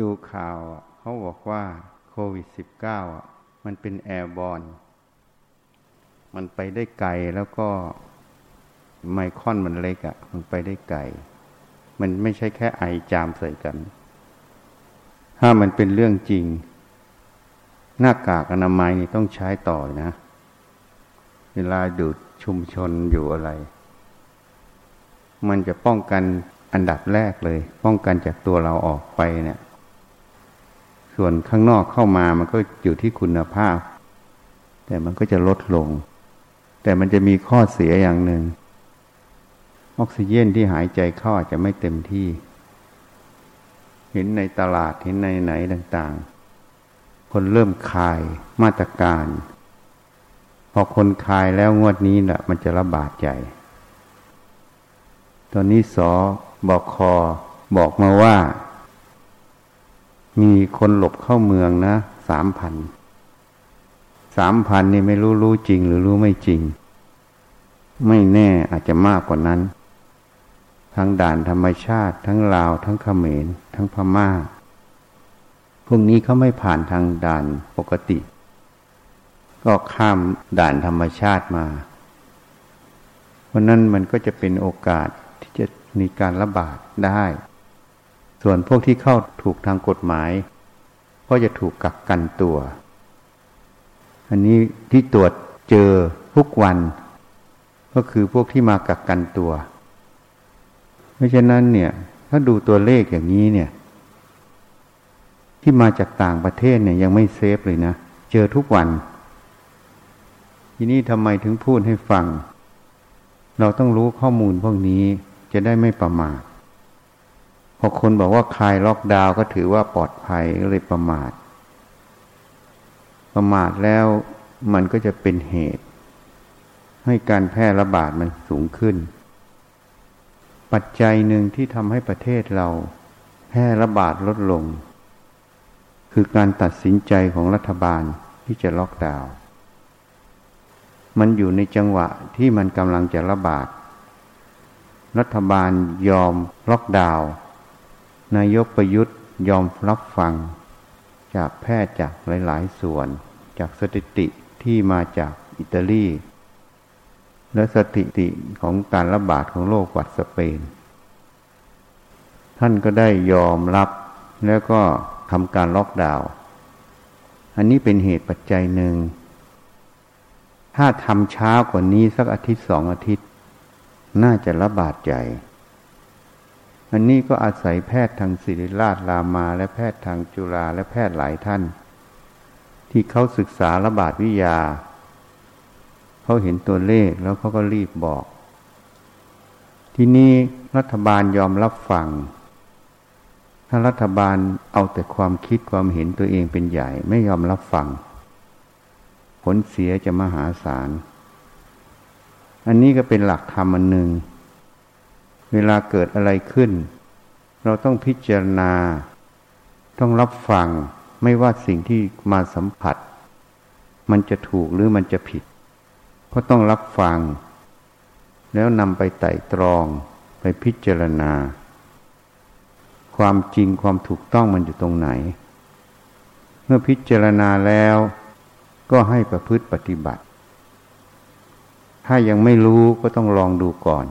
ดูข่าวเขาบอกว่าโควิด -19 มันเป็นแอร์บอร์นมันไปได้ไกลแล้วก็ไมครอนมันเล็กอะมันไปได้ไกลมันไม่ใช่แค่ไอจามใส่กันถ้ามันเป็นเรื่องจริงหน้ากากอนามัยต้องใช้ต่อนะเวลาดูดชุมชนอยู่อะไรมันจะป้องกันอันดับแรกเลยป้องกันจากตัวเราออกไปเนี่ยส่วนข้างนอกเข้ามามันก็อยู่ที่คุณภาพแต่มันก็จะลดลงแต่มันจะมีข้อเสียอย่างหนึ่งออกซิเจนที่หายใจเข้าอาจจะไม่เต็มที่เห็นในตลาดเห็นในไหนต่างๆคนเริ่มคลายมาตรการพอคนคลายแล้วงวดนี้น่ะมันจะระบาดใหญ่ตอนนี้สบค.บอกมาว่ามีคนหลบเข้าเมืองนะ 3,000 นี่ไม่รู้จริงหรือรู้ไม่จริงไม่แน่อาจจะมากกว่านั้นทั้งด่านธรรมชาติทั้งลาวทั้งเขมรทั้งพม่าพวกนี้เขาไม่ผ่านทางด่านปกติก็ข้ามด่านธรรมชาติมาเพราะนั้นมันก็จะเป็นโอกาสที่จะมีการระบาดได้ส่วนพวกที่เข้าถูกทางกฎหมายก็จะถูกกักกันตัวอันนี้ที่ตรวจเจอทุกวันก็คือพวกที่มากักกันตัวเพราะฉะนั้นเนี่ยถ้าดูตัวเลขอย่างนี้เนี่ยที่มาจากต่างประเทศเนี่ยยังไม่เซฟเลยนะเจอทุกวันทีนี้ทำไมถึงพูดให้ฟังเราต้องรู้ข้อมูลพวกนี้จะได้ไม่ประมาทพอคนบอกว่าคลายล็อกดาวน์ก็ถือว่าปลอดภัยก็เลยประมาทแล้วมันก็จะเป็นเหตุให้การแพร่ระบาดมันสูงขึ้นปัจจัยหนึ่งที่ทำให้ประเทศเราแพร่ระบาดลดลงคือการตัดสินใจของรัฐบาลที่จะล็อกดาวน์มันอยู่ในจังหวะที่มันกำลังจะระบาดรัฐบาลยอมล็อกดาวน์นายกประยุทธ์ยอมรับฟังจากแพทย์จากหลายๆส่วนจากสถิติที่มาจากอิตาลีและสถิติของการระบาดของโรคหวัดสเปนท่านก็ได้ยอมรับแล้วก็ทำการล็อกดาวน์อันนี้เป็นเหตุปัจจัยหนึ่งถ้าทำช้ากว่านี้สักอาทิตย์สองอาทิตย์น่าจะระบาดใหญ่อันนี้ก็อาศัยแพทย์ทางศิริราชรามาและแพทย์ทางจุฬาและแพทย์หลายท่านที่เขาศึกษาระบาดวิทยาเขาเห็นตัวเลขแล้วเขาก็รีบบอกทีนี้รัฐบาลยอมรับฟังถ้ารัฐบาลเอาแต่ความคิดความเห็นตัวเองเป็นใหญ่ไม่ยอมรับฟังผลเสียจะมหาศาลอันนี้ก็เป็นหลักธรรมอันหนึ่งเวลาเกิดอะไรขึ้นเราต้องพิจารณาต้องรับฟังไม่ว่าสิ่งที่มาสัมผัสมันจะถูกหรือมันจะผิดก็ต้องรับฟังแล้วนำไปไต่ตรองไปพิจารณาความจริงความถูกต้องมันอยู่ตรงไหนเมื่อพิจารณาแล้วก็ให้ประพฤติปฏิบัติถ้ายังไม่รู้ก็ต้องลองดูก่อน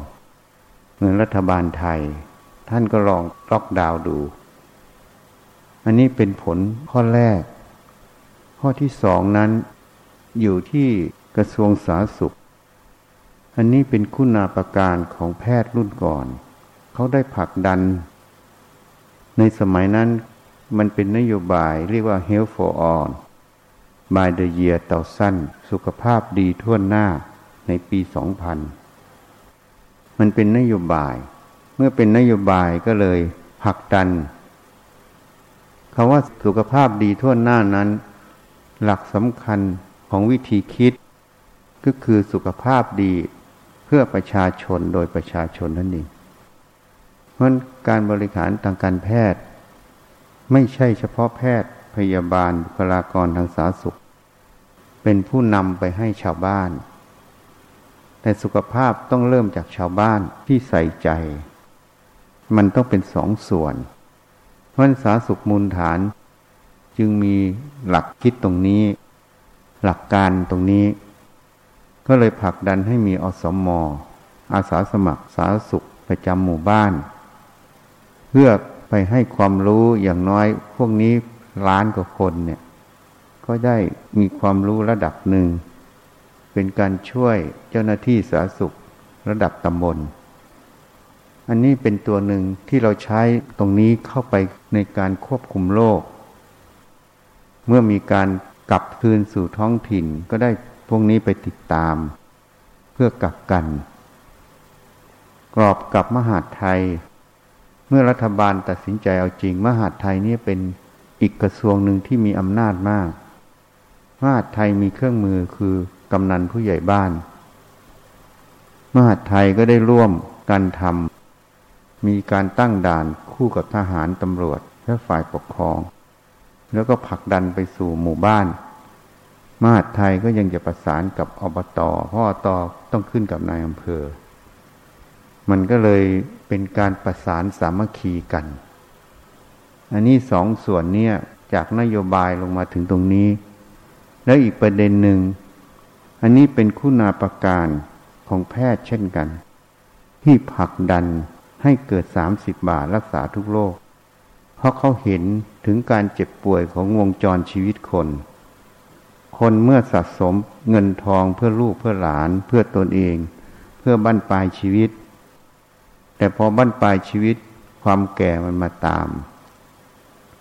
เหมือนรัฐบาลไทยท่านก็ลองล็อกดาวน์ดูอันนี้เป็นผลข้อแรกข้อที่สองนั้นอยู่ที่กระทรวงสาธารณสุขอันนี้เป็นคุณาภการของแพทย์รุ่นก่อนเขาได้ผลักดันในสมัยนั้นมันเป็นนโยบายเรียกว่า Health for All by the year 2000 สุขภาพดีทั่วหน้าในปี 2000 มันเป็นนโยบายเมื่อเป็นนโยบายก็เลยผลักดันคำว่าสุขภาพดีทั่วหน้านั้นหลักสำคัญของวิธีคิดก็คือสุขภาพดีเพื่อประชาชนโดยประชาชนนั่นเองเพราะการบริหารทางการแพทย์ไม่ใช่เฉพาะแพทย์พยาบาลบุคลากรทางสาธารณสุขเป็นผู้นำไปให้ชาวบ้านแต่สุขภาพต้องเริ่มจากชาวบ้านที่ใส่ใจมันต้องเป็นสองส่วน เพราะสาสุขมูลฐานจึงมีหลักคิดตรงนี้หลักการตรงนี้ก็เลยผลักดันให้มีอสม.อาสาสมัครสาธารณสุขประจำหมู่บ้านเพื่อไปให้ความรู้อย่างน้อยพวกนี้ล้านกว่าคนเนี่ยก็ได้มีความรู้ระดับหนึ่งเป็นการช่วยเจ้าหน้าที่สาธารณสุขระดับตำบลอันนี้เป็นตัวหนึ่งที่เราใช้ตรงนี้เข้าไปในการควบคุมโรคเมื่อมีการกลับคืนสู่ท้องถิ่นก็ได้พวกนี้ไปติดตามเพื่อกักกันกรอบกับมหาดไทยเมื่อรัฐบาลตัดสินใจเอาจริงมหาดไทยนี่เป็นอีกกระทรวงหนึ่งที่มีอำนาจมากมหาดไทยมีเครื่องมือคือกำนันผู้ใหญ่บ้านมหาดไทยก็ได้ร่วมกันทำมีการตั้งด่านคู่กับทหารตำรวจและฝ่ายปกครองแล้วก็ผลักดันไปสู่หมู่บ้านมหาดไทยก็ยังจะประสานกับอบต.เพราะอบต.ต้องขึ้นกับนายอำเภอมันก็เลยเป็นการประสานสามัคคีกันอันนี้สองส่วนเนี่ยจากนโยบายลงมาถึงตรงนี้แล้วอีกประเด็นหนึ่งอันนี้เป็นคุณาภการของแพทย์เช่นกันที่ผลักดันให้เกิด30บาทรักษาทุกโรคเพราะเขาเห็นถึงการเจ็บป่วยของวงจรชีวิตคนเมื่อสะสมเงินทองเพื่อลูกเพื่อหลานเพื่อตนเองเพื่อบั้นปลายชีวิตแต่พอบั้นปลายชีวิตความแก่มันมาตาม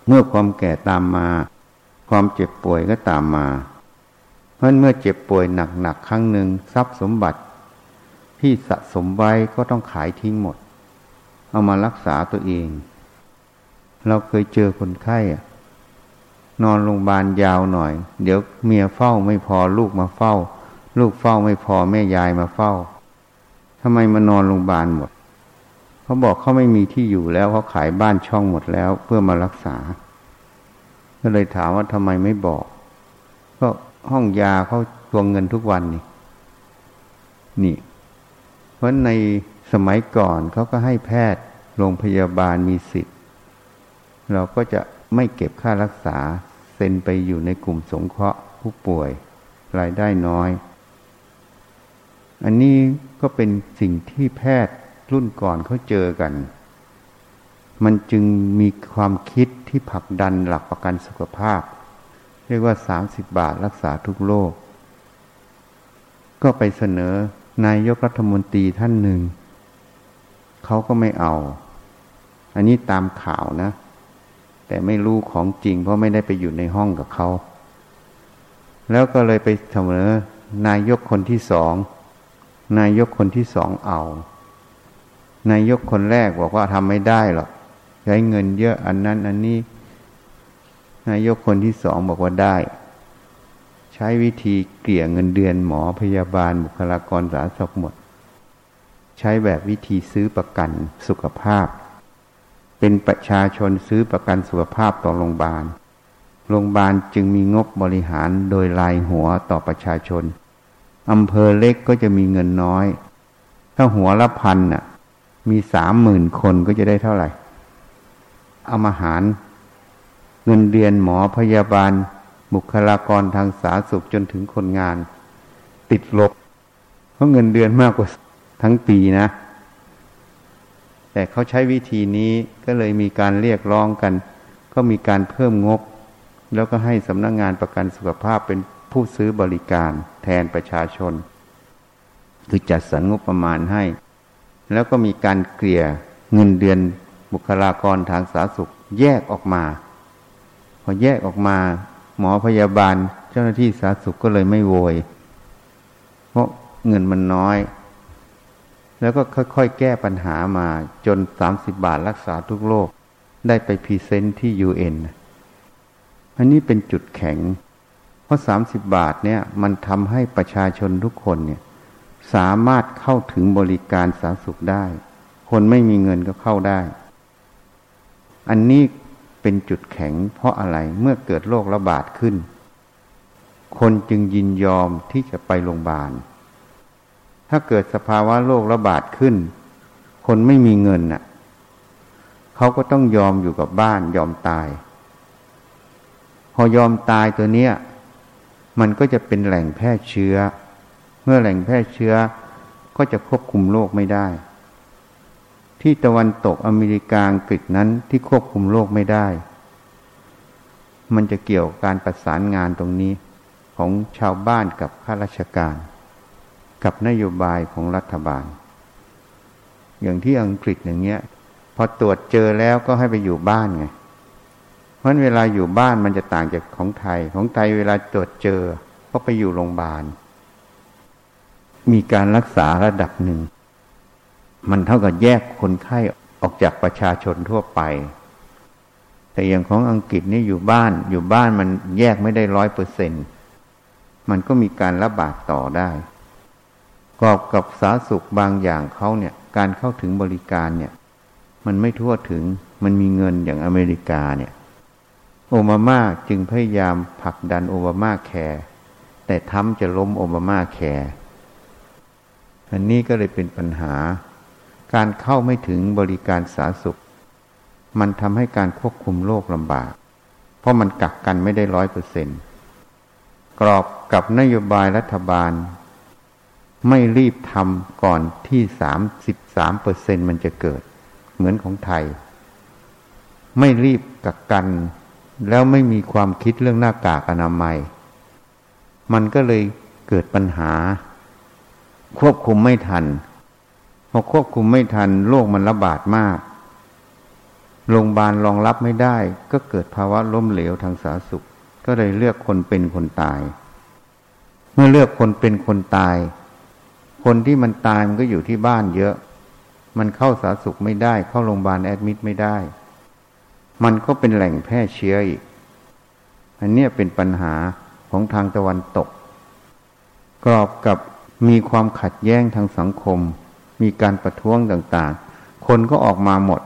เมื่อความแก่ตามมาความเจ็บป่วยก็ตามมาเพราะเมื่อเจ็บป่วยหนักๆครั้งหนึ่งทรัพย์สมบัติที่สะสมไว้ก็ต้องขายทิ้งหมดเอามารักษาตัวเองเราเคยเจอคนไข้นอนโรงพยาบาลยาวหน่อยเดี๋ยวเมียเฝ้าไม่พอลูกมาเฝ้าลูกเฝ้าไม่พอแม่ยายมาเฝ้าทำไมมานอนโรงพยาบาลหมดเขาบอกเขาไม่มีที่อยู่แล้วเขาขายบ้านช่องหมดแล้วเพื่อมารักษาก็เลยถามว่าทำไมไม่บอกก็ห้องยาเขาทวงเงินทุกวันนี่เพราะในสมัยก่อนเขาก็ให้แพทย์โรงพยาบาลมีสิทธิ์เราก็จะไม่เก็บค่ารักษาเซ็นไปอยู่ในกลุ่มสงเคราะห์ผู้ป่วยรายได้น้อยอันนี้ก็เป็นสิ่งที่แพทย์รุ่นก่อนเขาเจอกันมันจึงมีความคิดที่ผลักดันหลักประกันสุขภาพเรียกว่า30บาทรักษาทุกโรคก็ไปเสนอนายกรัฐมนตรีท่านหนึ่งเขาก็ไม่เอาอันนี้ตามข่าวนะแต่ไม่รู้ของจริงเพราะไม่ได้ไปอยู่ในห้องกับเขาแล้วก็เลยไปเสนอนายกคนที่สองนายกคนที่สองเอานายกคนแรกบอกว่าทำไม่ได้หรอกใช้เงินเยอะอันนั้นอันนี้นายกคนที่สองบอกว่าได้ใช้วิธีเกลี่ยเงินเดือนหมอพยาบาลบุคลากรสาธารณสุขหมดใช้แบบวิธีซื้อประกันสุขภาพเป็นประชาชนซื้อประกันสุขภาพต่อโรงพยาบาลโรงพยาบาลจึงมีงบบริหารโดยรายหัวต่อประชาชนอำเภอเล็กก็จะมีเงินน้อยถ้าหัวละพันน่ะมี30,000 คนก็จะได้เท่าไหร่เอามาหารเงินเดือนหมอพยาบาลบุคลากรทางสาธารณสุขจนถึงคนงานติดลบเพราะเงินเดือนมากกว่าทั้งปีนะแต่เขาใช้วิธีนี้ก็เลยมีการเรียกร้องกันก็มีการเพิ่มงบแล้วก็ให้สำนักงานประกันสุขภาพเป็นผู้ซื้อบริการแทนประชาชนคือจัดสรรงบประมาณให้แล้วก็มีการเกลี่ยเงินเดือนบุคลากรทางสาธารณสุขแยกออกมาพอแยกออกมาหมอพยาบาลเจ้าหน้าที่สาธารณสุขก็เลยไม่โวยเพราะเงินมันน้อยแล้วก็ค่อยๆแก้ปัญหามาจน30บาทรักษาทุกโรคได้ไปพรีเซนต์ที่ UN อันนี้เป็นจุดแข็งเพราะ30บาทเนี่ยมันทำให้ประชาชนทุกคนเนี่ยสามารถเข้าถึงบริการสาธารณสุขได้คนไม่มีเงินก็เข้าได้อันนี้เป็นจุดแข็งเพราะอะไรเมื่อเกิดโรคระบาดขึ้นคนจึงยินยอมที่จะไปโรงพยาบาลถ้าเกิดสภาวะโรคระบาดขึ้นคนไม่มีเงินน่ะ เขาก็ต้องยอมอยู่กับบ้านยอมตายพอยอมตายตัวเนี้ยมันก็จะเป็นแหล่งแพร่เชื้อเมื่อแหล่งแพร่เชื้อก็จะควบคุมโรคไม่ได้ที่ตะวันตกอเมริกาอังกฤษนั้นที่ควบคุมโรคไม่ได้มันจะเกี่ยวกับการประสานงานตรงนี้ของชาวบ้านกับข้าราชการกับนโยบายของรัฐบาลอย่างที่อังกฤษอย่างเงี้ยพอตรวจเจอแล้วก็ให้ไปอยู่บ้านไงเพราะเวลาอยู่บ้านมันจะต่างจากของไทยเวลาตรวจเจอก็ไปอยู่โรงพยาบาลมีการรักษาระดับหนึ่งมันเท่ากับแยกคนไข้ออกจากประชาชนทั่วไปแต่อย่างของอังกฤษนี่อยู่บ้านมันแยกไม่ได้ 100% มันก็มีการระบาดต่อได้กอบกับสาธารณสุขบางอย่างเขาเนี่ยการเข้าถึงบริการเนี่ยมันไม่ทั่วถึงมันมีเงินอย่างอเมริกาเนี่ยโอบามาจึงพยายามผลักดันโอบามาแคร์แต่ทำจะล้มโอบามาแคร์อันนี้ก็เลยเป็นปัญหาการเข้าไม่ถึงบริการสาธารณสุขมันทำให้การควบคุมโรคลำบากเพราะมันกักกันไม่ได้ 100% กรอบกับนโยบายรัฐบาลไม่รีบทำก่อนที่ 33% มันจะเกิดเหมือนของไทยไม่รีบกักกันแล้วไม่มีความคิดเรื่องหน้ากากอนามัยมันก็เลยเกิดปัญหาควบคุมไม่ทันพอควบคุมไม่ทันโรคมันระบาดมากโรงพยาบาลรองรับไม่ได้ก็เกิดภาวะล้มเหลวทางสาธารณสุขก็เลยเลือกคนเป็นคนตายเมื่อเลือกคนเป็นคนตายคนที่มันตายมันก็อยู่ที่บ้านเยอะมันเข้าสาธารณสุขไม่ได้เข้าโรงพยาบาลแอดมิดไม่ได้มันก็เป็นแหล่งแพร่เชื้ออีกอันนี้เป็นปัญหาของทางตะวันตกกรอบกับมีความขัดแย้งทางสังคมมีการประท้วงต่างๆคนก็ออกมาหมด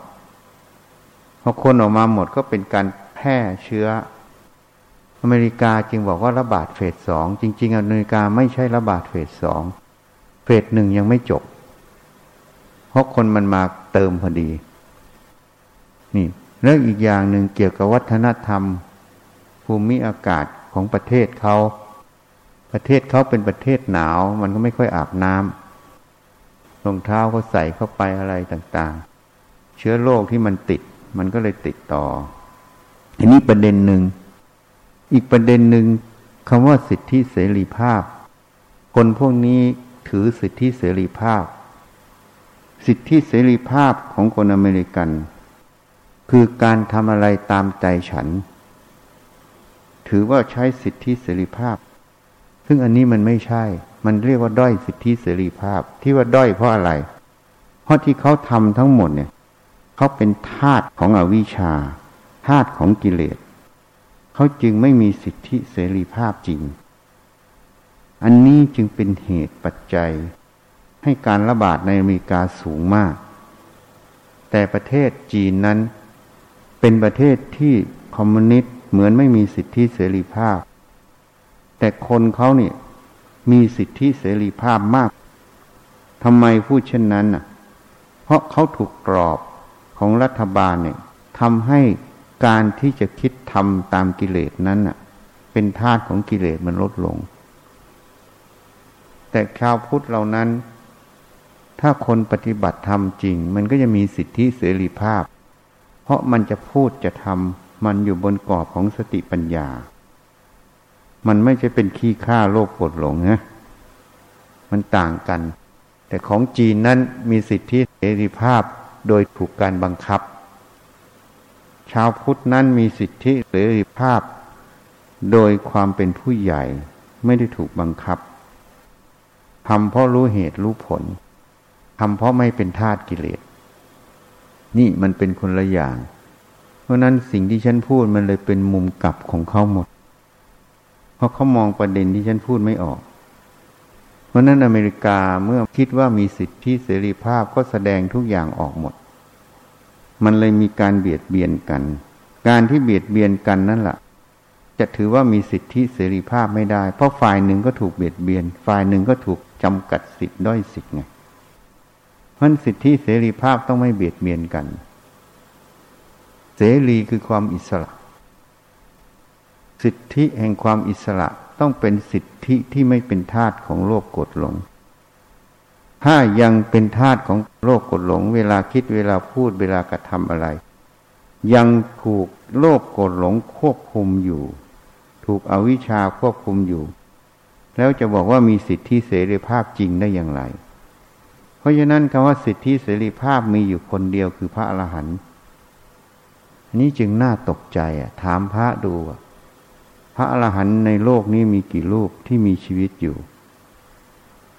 พอคนออกมาหมดก็เป็นการแพร่เชื้ออเมริกาจึงบอกว่าระบาดเฟส2จริงๆอเมริกาไม่ใช่ระบาดเฟส2เฟส1ยังไม่จบเพราะคนมันมาเติมพอดีนี่แล้วอีกอย่างหนึ่งเกี่ยวกับวัฒนธรรมภูมิอากาศของประเทศเขาเป็นประเทศหนาวมันก็ไม่ค่อยอาบน้ำรองเท้าก็ใส่เข้าไปอะไรต่างๆเชื้อโรคที่มันติดมันก็เลยติดต่ออันนี้ประเด็นหนึ่งอีกประเด็นหนึ่งคำว่าสิทธิเสรีภาพคนพวกนี้ถือสิทธิเสรีภาพของคนอเมริกันคือการทำอะไรตามใจฉันถือว่าใช้สิทธิเสรีภาพซึ่งอันนี้มันไม่ใช่มันเรียกว่าด้อยสิทธิเสรีภาพที่ว่าด้อยเพราะอะไรเพราะที่เขาทำทั้งหมดเนี่ยเขาเป็นทาสของอวิชชาทาสของกิเลสเขาจึงไม่มีสิทธิเสรีภาพจริงอันนี้จึงเป็นเหตุปัจจัยให้การระบาดในอเมริกาสูงมากแต่ประเทศจีนนั้นเป็นประเทศที่คอมมิวนิสต์เหมือนไม่มีสิทธิเสรีภาพแต่คนเขาเนี่ยมีสิทธิเสรีภาพมากทำไมพูดเช่นนั้นน่ะเพราะเขาถูกกรอบของรัฐบาลเนี่ยทำให้การที่จะคิดทำตามกิเลสนั้นน่ะเป็นธาตุของกิเลสมันลดลงแต่ชาวพุทธเหล่านั้นถ้าคนปฏิบัติธรรมจริงมันก็จะมีสิทธิเสรีภาพเพราะมันจะพูดจะทำมันอยู่บนกรอบของสติปัญญามันไม่ใช่เป็นขี้ข้าโลภโกรธหลงนะมันต่างกันแต่ของจีนนั้นมีสิทธิเสรีภาพโดยถูกการบังคับชาวพุทธนั้นมีสิทธิเสรีภาพโดยความเป็นผู้ใหญ่ไม่ได้ถูกบังคับทำเพราะรู้เหตุรู้ผลทำเพราะไม่เป็นทาสกิเลสนี่มันเป็นคนละอย่างเพราะนั้นสิ่งที่ฉันพูดมันเลยเป็นมุมกลับของเขาหมดเพราะเขามองประเด็นที่ฉันพูดไม่ออกเพราะนั้นอเมริกาเมื่อคิดว่ามีสิทธิเสรีภาพก็แสดงทุกอย่างออกหมดมันเลยมีการเบียดเบียนกันการที่เบียดเบียนกันนั่นล่ะจะถือว่ามีสิทธิเสรีภาพไม่ได้เพราะฝ่ายหนึ่งก็ถูกเบียดเบียนฝ่ายหนึ่งก็ถูกจำกัดสิทธิ์ด้อยสิทธิ์ไงเพราะสิทธิเสรีภาพต้องไม่เบียดเบียนกัน เสรีคือความอิสระสิทธิแห่งความอิสระต้องเป็นสิทธิที่ไม่เป็นทาสของโลภโกรธหลงถ้ายังเป็นทาสของโลภโกรธหลงเวลาคิดเวลาพูดเวลากระทำอะไรยังถูกโลภโกรธหลงควบคุมอยู่ถูกอวิชชาควบคุมอยู่แล้วจะบอกว่ามีสิทธิเสรีภาพจริงได้อย่างไรเพราะฉะนั้นคำว่าสิทธิเสรีภาพมีอยู่คนเดียวคือพระอรหันต์นี่จึงน่าตกใจถามพระดูพระอรหันต์ในโลกนี้มีกี่รูปที่มีชีวิตอยู่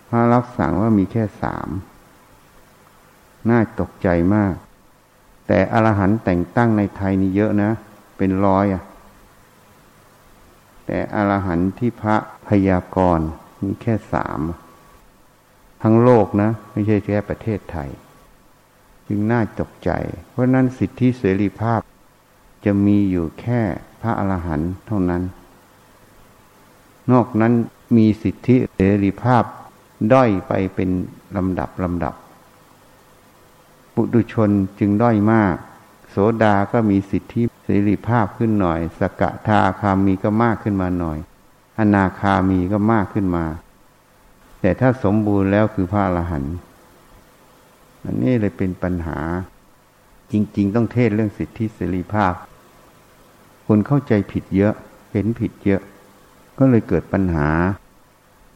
พระรับสั่งว่ามีแค่3น่าตกใจมากแต่อรหันต์แต่งตั้งในไทยนี่เยอะนะเป็น100แต่อรหันต์ที่พระพยากรณ์มีแค่3ทั้งโลกนะไม่ใช่แค่ประเทศไทยจึงน่าตกใจเพราะนั้นสิทธิเสรีภาพจะมีอยู่แค่พระอรหันต์เท่านั้นนอกนั้นมีสิทธิเสรีภาพด้อยไปเป็นลำดับปุถุชนจึงด้อยมากโสดาก็มีสิทธิเสรีภาพขึ้นหน่อยสกทาคามีก็มากขึ้นมาหน่อยอนาคามีก็มากขึ้นมาแต่ถ้าสมบูรณ์แล้วคือพระอรหันต์อันนี้เลยเป็นปัญหาจริงๆต้องเทศเรื่องสิทธิเสรีภาพคนเข้าใจผิดเยอะเห็นผิดเยอะก็เลยเกิดปัญหา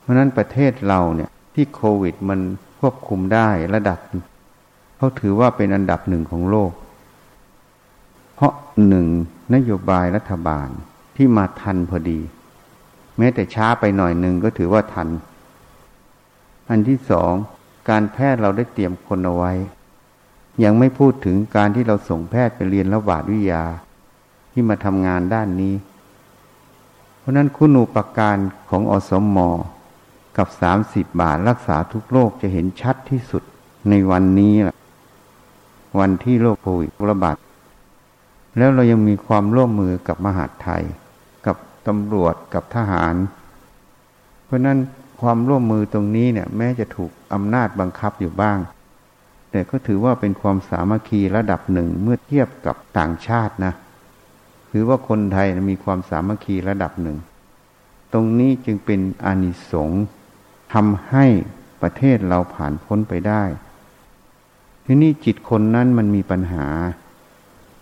เพราะนั้นประเทศเราเนี่ยที่โควิดมันควบคุมได้ระดับเขาถือว่าเป็นอันดับ1ของโลกเพราะ1นโยบายรัฐบาลที่มาทันพอดีแม้แต่ช้าไปหน่อยนึงก็ถือว่าทันอันที่2การแพทย์เราได้เตรียมคนเอาไว้ยังไม่พูดถึงการที่เราส่งแพทย์ไปเรียนระบาดวิทยาที่มาทำงานด้านนี้เพราะนั้นคุณูปการของอสมกับ30 บาทรักษาทุกโรคจะเห็นชัดที่สุดในวันนี้แหละวันที่โรคโควิดระบาดแล้วเรายังมีความร่วมมือกับมหาดไทยกับตำรวจกับทหารเพราะนั้นความร่วมมือตรงนี้เนี่ยแม้จะถูกอำนาจบังคับอยู่บ้างแต่ก็ถือว่าเป็นความสามัคคีระดับ1เมื่อเทียบกับต่างชาตินะถือว่าคนไทยมีความสามัคคีระดับ1ตรงนี้จึงเป็นอานิสงส์ทำให้ประเทศเราผ่านพ้นไปได้ทีนี้จิตคนนั้นมันมีปัญหา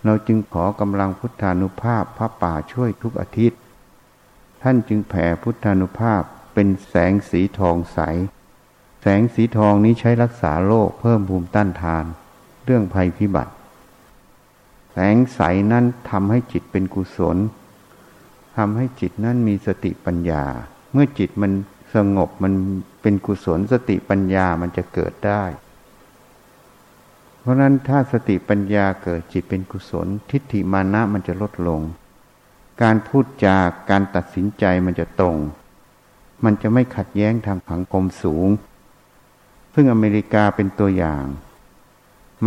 เราจึงขอกำลังพุทธานุภาพพระป่าช่วยทุกอาทิตย์ท่านจึงแผ่พุทธานุภาพเป็นแสงสีทองใสแสงสีทองนี้ใช้รักษาโรคเพิ่มภูมิต้านทานเรื่องภัยพิบัติแสงใสนั้นทำให้จิตเป็นกุศลทำให้จิตนั้นมีสติปัญญาเมื่อจิตมันสงบมันเป็นกุศลสติปัญญามันจะเกิดได้เพราะนั้นถ้าสติปัญญาเกิดจิตเป็นกุศลทิฏฐิมานะมันจะลดลงการพูดจาการตัดสินใจมันจะตรงมันจะไม่ขัดแย้งทางสังคมสูงซึ่งอเมริกาเป็นตัวอย่าง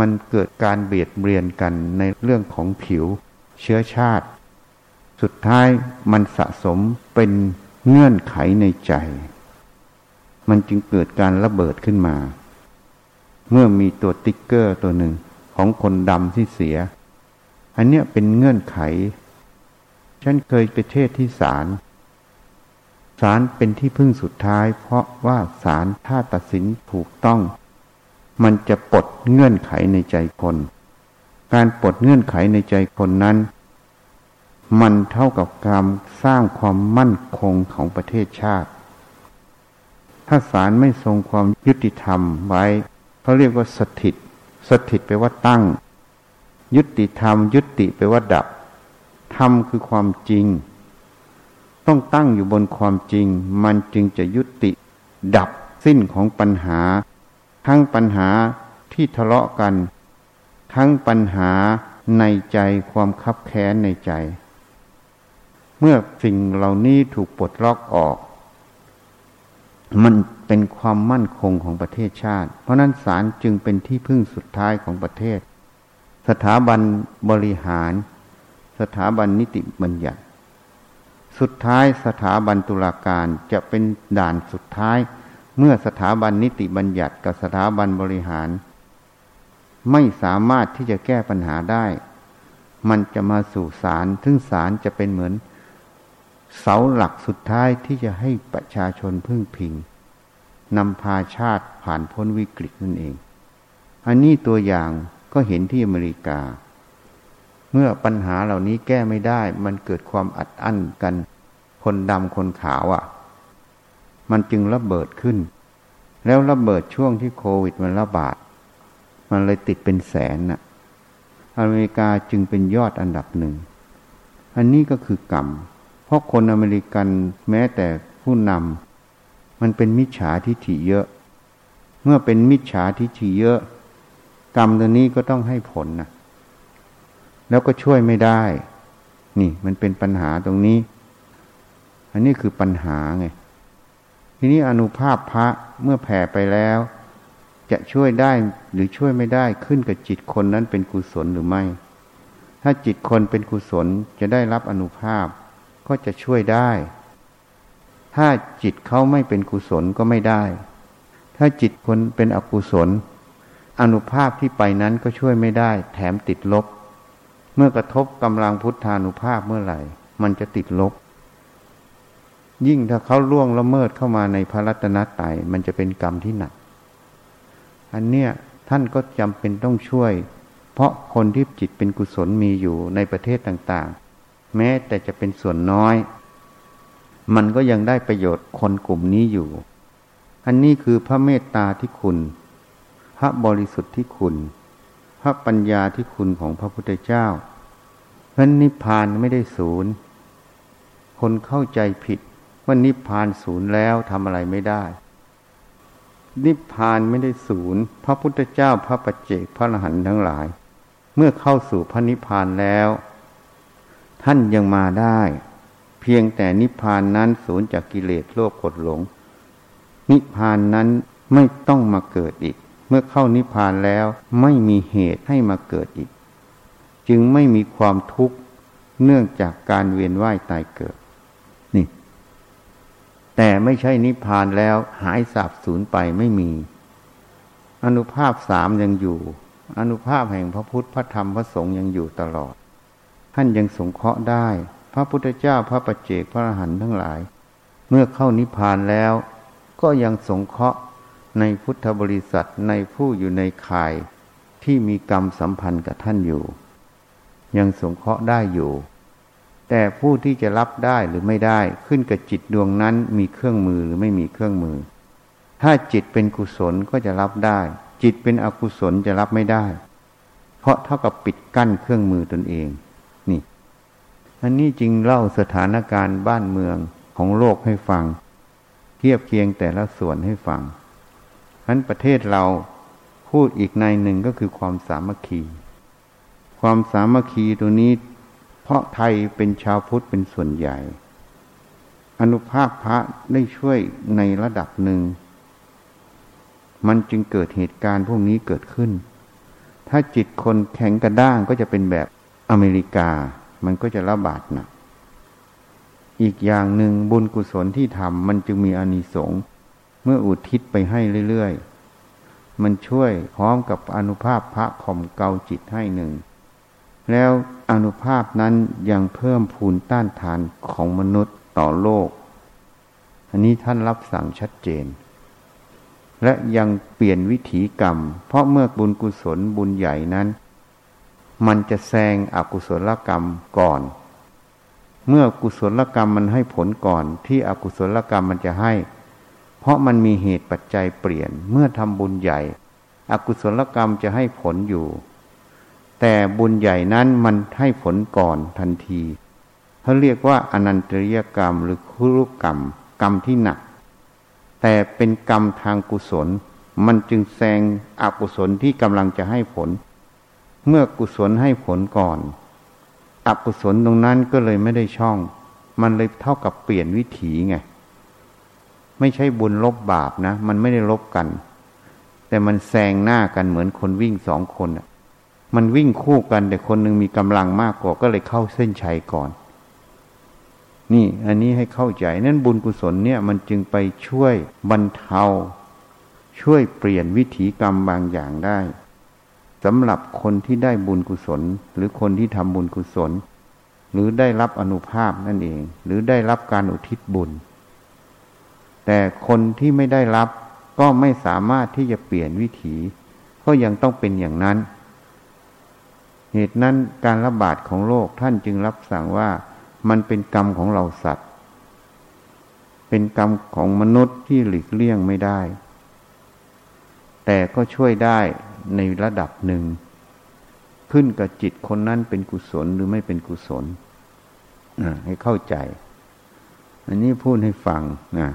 มันเกิดการเบียดเบียนกันในเรื่องของผิวเชื้อชาติสุดท้ายมันสะสมเป็นเงื่อนไขในใจมันจึงเกิดการระเบิดขึ้นมาเมื่อมีตัวติ๊กเกอร์ตัวหนึ่งของคนดำที่เสียอันเนี้ยเป็นเงื่อนไขฉันเคยไปเทศที่ศาลเป็นที่พึ่งสุดท้ายเพราะว่าศาลถ้าตัดสินถูกต้องมันจะปลดเงื่อนไขในใจคนการปลดเงื่อนไขในใจคนนั้นมันเท่ากับการสร้างความมั่นคงของประเทศชาติถ้าศาลไม่ทรงความยุติธรรมไว้เขาเรียกว่าสถิตแปลว่าตั้งยุติธรรมยุติแปลว่าดับธรรมคือความจริงต้องตั้งอยู่บนความจริงมันจึงจะยุติดับสิ้นของปัญหาทั้งปัญหาที่ทะเลาะกันทั้งปัญหาในใจความคับแค้นในใจเมื่อสิ่งเหล่านี้ถูกปลดล็อกออกมันเป็นความมั่นคงของประเทศชาติเพราะนั้นศาลจึงเป็นที่พึ่งสุดท้ายของประเทศสถาบันบริหารสถาบันนิติบัญญัติสุดท้ายสถาบันตุลาการจะเป็นด่านสุดท้ายเมื่อสถาบันนิติบัญญัติกับสถาบันบริหารไม่สามารถที่จะแก้ปัญหาได้ มันจะมาสู่ศาลถึงศาลจะเป็นเหมือนเสาหลักสุดท้ายที่จะให้ประชาชนพึ่งพิงนำพาชาติผ่านพ้นวิกฤตนั่นเองอันนี้ตัวอย่างก็เห็นที่อเมริกาเมื่อปัญหาเหล่านี้แก้ไม่ได้มันเกิดความอัดอั้นกันคนดำคนขาวมันจึงระเบิดขึ้นแล้วระเบิดช่วงที่โควิดมันระบาดมันเลยติดเป็นแสนอเมริกาจึงเป็นยอดอันดับหนึ่งอันนี้ก็คือกรรมเพราะคนอเมริกันแม้แต่ผู้นำมันเป็นมิจฉาทิฐิเยอะเมื่อเป็นมิจฉาทิฐิเยอะกรรมตัวนี้ก็ต้องให้ผลแล้วก็ช่วยไม่ได้นี่มันเป็นปัญหาตรงนี้อันนี้คือปัญหาไงทีนี้อานุภาพพระเมื่อแผ่ไปแล้วจะช่วยได้หรือช่วยไม่ได้ขึ้นกับจิตคนนั้นเป็นกุศลหรือไม่ถ้าจิตคนเป็นกุศลจะได้รับอานุภาพก็จะช่วยได้ถ้าจิตเขาไม่เป็นกุศลก็ไม่ได้ถ้าจิตคนเป็นอกุศลอานุภาพที่ไปนั้นก็ช่วยไม่ได้แถมติดลบเมื่อกระทบกำลังพุทธานุภาพเมื่อไหร่มันจะติดลบยิ่งถ้าเขาล่วงละเมิดเข้ามาในพระรัตนตรัยมันจะเป็นกรรมที่หนักอันเนี้ยท่านก็จำเป็นต้องช่วยเพราะคนที่จิตเป็นกุศลมีอยู่ในประเทศต่างๆแม้แต่จะเป็นส่วนน้อยมันก็ยังได้ประโยชน์คนกลุ่มนี้อยู่อันนี้คือพระเมตตาที่คุณพระบริสุทธิ์ที่คุณพระปัญญาที่คุณของพระพุทธเจ้าเพราะนิพพานไม่ได้ศูนย์คนเข้าใจผิดว่านิพพานศูนย์แล้วทำอะไรไม่ได้นิพพานไม่ได้ศูนย์พระพุทธเจ้าพระปัจเจกพระอรหันต์ทั้งหลายเมื่อเข้าสู่พระนิพพานแล้วท่านยังมาได้เพียงแต่นิพพานนั้นศูนย์จากกิเลสโลภโกรธหลงนิพพานนั้นไม่ต้องมาเกิดอีกเมื่อเข้านิพพานแล้วไม่มีเหตุให้มาเกิดอีกจึงไม่มีความทุกข์เนื่องจากการเวียนว่ายตายเกิดนี่แต่ไม่ใช่นิพพานแล้วหายสาบสูญไปไม่มีอานุภาพสามยังอยู่อานุภาพแห่งพระพุทธพระธรรมพระสงฆ์ยังอยู่ตลอดท่านยังสงเคราะห์ได้พระพุทธเจ้าพระปัจเจกพระอรหันต์ทั้งหลายเมื่อเข้านิพพานแล้วก็ยังสงเคราะห์ในพุทธบริษัทในผู้อยู่ในข่ายที่มีกรรมสัมพันธ์กับท่านอยู่ยังสงเคราะห์ได้อยู่แต่ผู้ที่จะรับได้หรือไม่ได้ขึ้นกับจิตดวงนั้นมีเครื่องมือหรือไม่มีเครื่องมือถ้าจิตเป็นกุศลก็จะรับได้จิตเป็นอกุศลจะรับไม่ได้เพราะเท่ากับปิดกั้นเครื่องมือตนเองนี่อันนี้จริงเล่าสถานการณ์บ้านเมืองของโลกให้ฟังเทียบเคียงแต่ละส่วนให้ฟังนั้นประเทศเราพูดอีกในหนึ่งก็คือความสามัคคีความสามัคคีตัวนี้เพราะไทยเป็นชาวพุทธเป็นส่วนใหญ่อนุภาพพระได้ช่วยในระดับหนึ่งมันจึงเกิดเหตุการณ์พวกนี้เกิดขึ้นถ้าจิตคนแข็งกระด้างก็จะเป็นแบบอเมริกามันก็จะระบาดหนักอีกอย่างหนึ่งบุญกุศลที่ทำมันจึงมีอานิสงส์เมื่ออุทิศไปให้เรื่อยๆมันช่วยพร้อมกับอานุภาพพระข่มเกลาจิตให้หนึ่งแล้วอานุภาพนั้นยังเพิ่มพูนต้านทานของมนุษย์ต่อโลกอันนี้ท่านรับสั่งชัดเจนและยังเปลี่ยนวิถีกรรมเพราะเมื่อบุญกุศลบุญใหญ่นั้นมันจะแซงอกุศลกรรมก่อนเมื่อกุศลกรรมมันให้ผลก่อนที่อกุศลกรรมมันจะให้เพราะมันมีเหตุปัจจัยเปลี่ยนเมื่อทำบุญใหญ่อกุศลกรรมจะให้ผลอยู่แต่บุญใหญ่นั้นมันให้ผลก่อนทันทีเขาเรียกว่าอนันตริยกรรมหรือคุรุกรรมกรรมที่หนักแต่เป็นกรรมทางกุศลมันจึงแซงอกุศลที่กำลังจะให้ผลเมื่อกุศลให้ผลก่อนอกุศลตรงนั้นก็เลยไม่ได้ช่องมันเลยเท่ากับเปลี่ยนวิถีไงไม่ใช่บุญลบบาปนะมันไม่ได้ลบกันแต่มันแซงหน้ากันเหมือนคนวิ่งสองคนมันวิ่งคู่กันแต่คนหนึ่งมีกำลังมากกว่าก็เลยเข้าเส้นชัยก่อนนี่อันนี้ให้เข้าใจนั่นบุญกุศลเนี่ยมันจึงไปช่วยบรรเทาช่วยเปลี่ยนวิถีกรรมบางอย่างได้ สำหรับคนที่ได้บุญกุศลหรือคนที่ทำบุญกุศลหรือได้รับอนุภาพนั่นเองหรือได้รับการอุทิศบุญแต่คนที่ไม่ได้รับก็ไม่สามารถที่จะเปลี่ยนวิถีก็ยังต้องเป็นอย่างนั้นเหตุนั้นการระบาดของโรคท่านจึงรับสั่งว่ามันเป็นกรรมของเราสัตว์เป็นกรรมของมนุษย์ที่หลีกเลี่ยงไม่ได้แต่ก็ช่วยได้ในระดับหนึ่งขึ้นกับจิตคนนั้นเป็นกุศลหรือไม่เป็นกุศลให้เข้าใจอันนี้พูดให้ฟังนะ